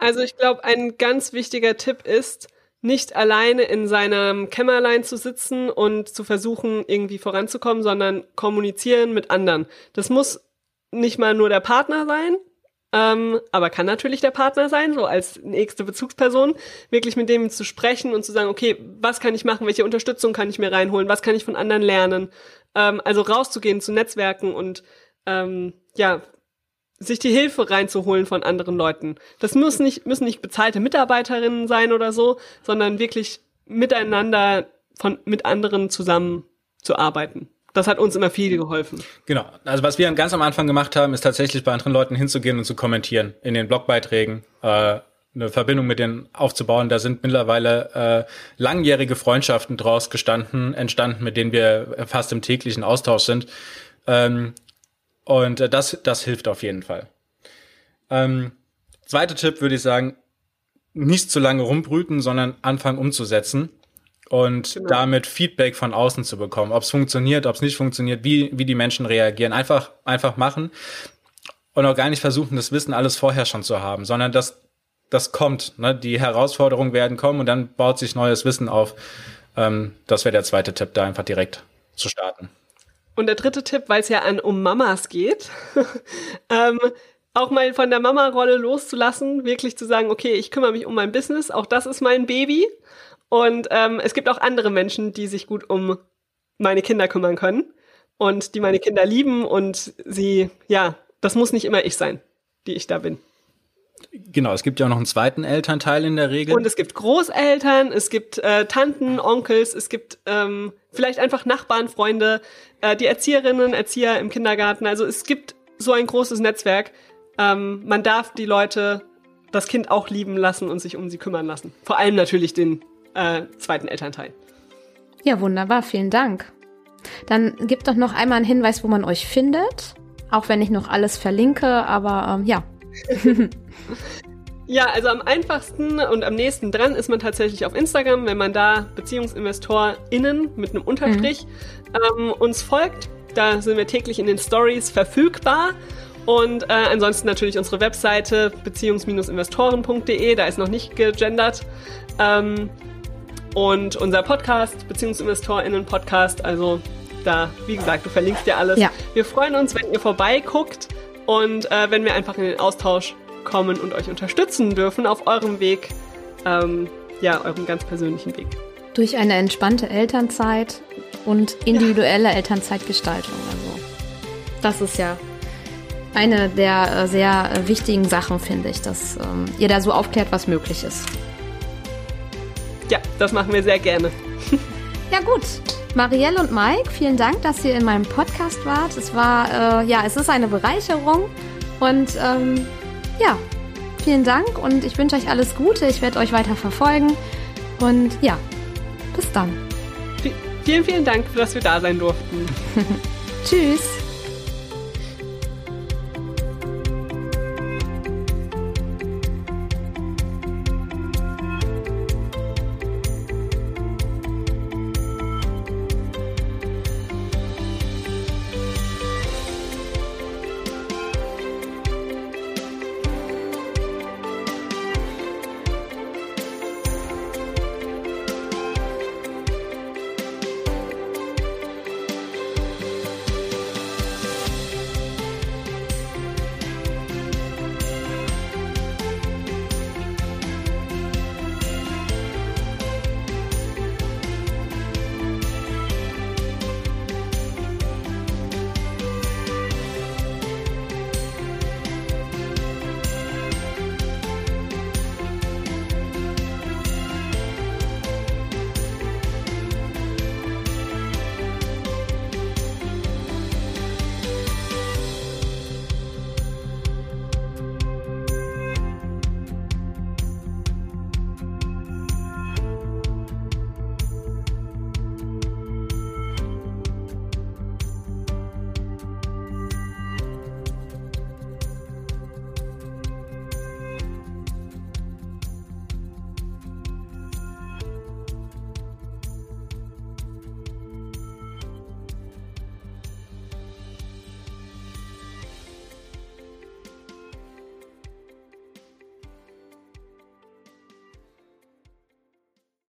Also ich glaube, ein ganz wichtiger Tipp ist, nicht alleine in seinem Kämmerlein zu sitzen und zu versuchen, irgendwie voranzukommen, sondern kommunizieren mit anderen. Das muss nicht mal nur der Partner sein, aber kann natürlich der Partner sein, so als nächste Bezugsperson, wirklich mit dem zu sprechen und zu sagen, okay, was kann ich machen, welche Unterstützung kann ich mir reinholen, was kann ich von anderen lernen, also rauszugehen zu Netzwerken und ja, sich die Hilfe reinzuholen von anderen Leuten. Das müssen nicht bezahlte Mitarbeiterinnen sein oder so, sondern wirklich miteinander mit anderen zusammen zu arbeiten. Das hat uns immer viel geholfen. Genau. Also was wir ganz am Anfang gemacht haben, ist tatsächlich bei anderen Leuten hinzugehen und zu kommentieren in den Blogbeiträgen, eine Verbindung mit denen aufzubauen. Da sind mittlerweile langjährige Freundschaften draus entstanden, mit denen wir fast im täglichen Austausch sind. Und das hilft auf jeden Fall. Zweiter Tipp würde ich sagen, nicht zu lange rumbrüten, sondern anfangen umzusetzen und damit Feedback von außen zu bekommen. Ob es funktioniert, ob es nicht funktioniert, wie die Menschen reagieren. Einfach machen und auch gar nicht versuchen, das Wissen alles vorher schon zu haben, sondern das kommt. Ne? Die Herausforderungen werden kommen und dann baut sich neues Wissen auf. Das wäre der zweite Tipp, da einfach direkt zu starten. Und der dritte Tipp, weil es ja um Mamas geht, auch mal von der Mama-Rolle loszulassen, wirklich zu sagen, okay, ich kümmere mich um mein Business, auch das ist mein Baby. Und es gibt auch andere Menschen, die sich gut um meine Kinder kümmern können und die meine Kinder lieben und das muss nicht immer ich sein, die ich da bin. Genau, es gibt ja auch noch einen zweiten Elternteil in der Regel. Und es gibt Großeltern, es gibt Tanten, Onkels, es gibt vielleicht einfach Nachbarn, Freunde, die Erzieherinnen, Erzieher im Kindergarten. Also es gibt so ein großes Netzwerk. Man darf die Leute, das Kind auch lieben lassen und sich um sie kümmern lassen. Vor allem natürlich den zweiten Elternteil. Ja, wunderbar, vielen Dank. Dann gebt doch noch einmal einen Hinweis, wo man euch findet. Auch wenn ich noch alles verlinke, aber ja. Ja, also am einfachsten und am nächsten dran ist man tatsächlich auf Instagram, wenn man da BeziehungsinvestorInnen mit einem Unterstrich uns folgt. Da sind wir täglich in den Stories verfügbar und ansonsten natürlich unsere Webseite beziehungs-investoren.de, da ist noch nicht gegendert, und unser Podcast, BeziehungsinvestorInnen-Podcast, also da, wie gesagt, du verlinkst dir alles. Ja. Wir freuen uns, wenn ihr vorbeiguckt. Und wenn wir einfach in den Austausch kommen und euch unterstützen dürfen auf eurem Weg, eurem ganz persönlichen Weg. Durch eine entspannte Elternzeit und individuelle Elternzeitgestaltung. Also das ist ja eine der sehr wichtigen Sachen, finde ich, dass ihr da so aufklärt, was möglich ist. Ja, das machen wir sehr gerne. Ja, gut. Marielle und Mike, vielen Dank, dass ihr in meinem Podcast wart. Es war, es ist eine Bereicherung und vielen Dank und ich wünsche euch alles Gute. Ich werde euch weiter verfolgen und ja, bis dann. Vielen, vielen Dank, dass wir da sein durften. Tschüss.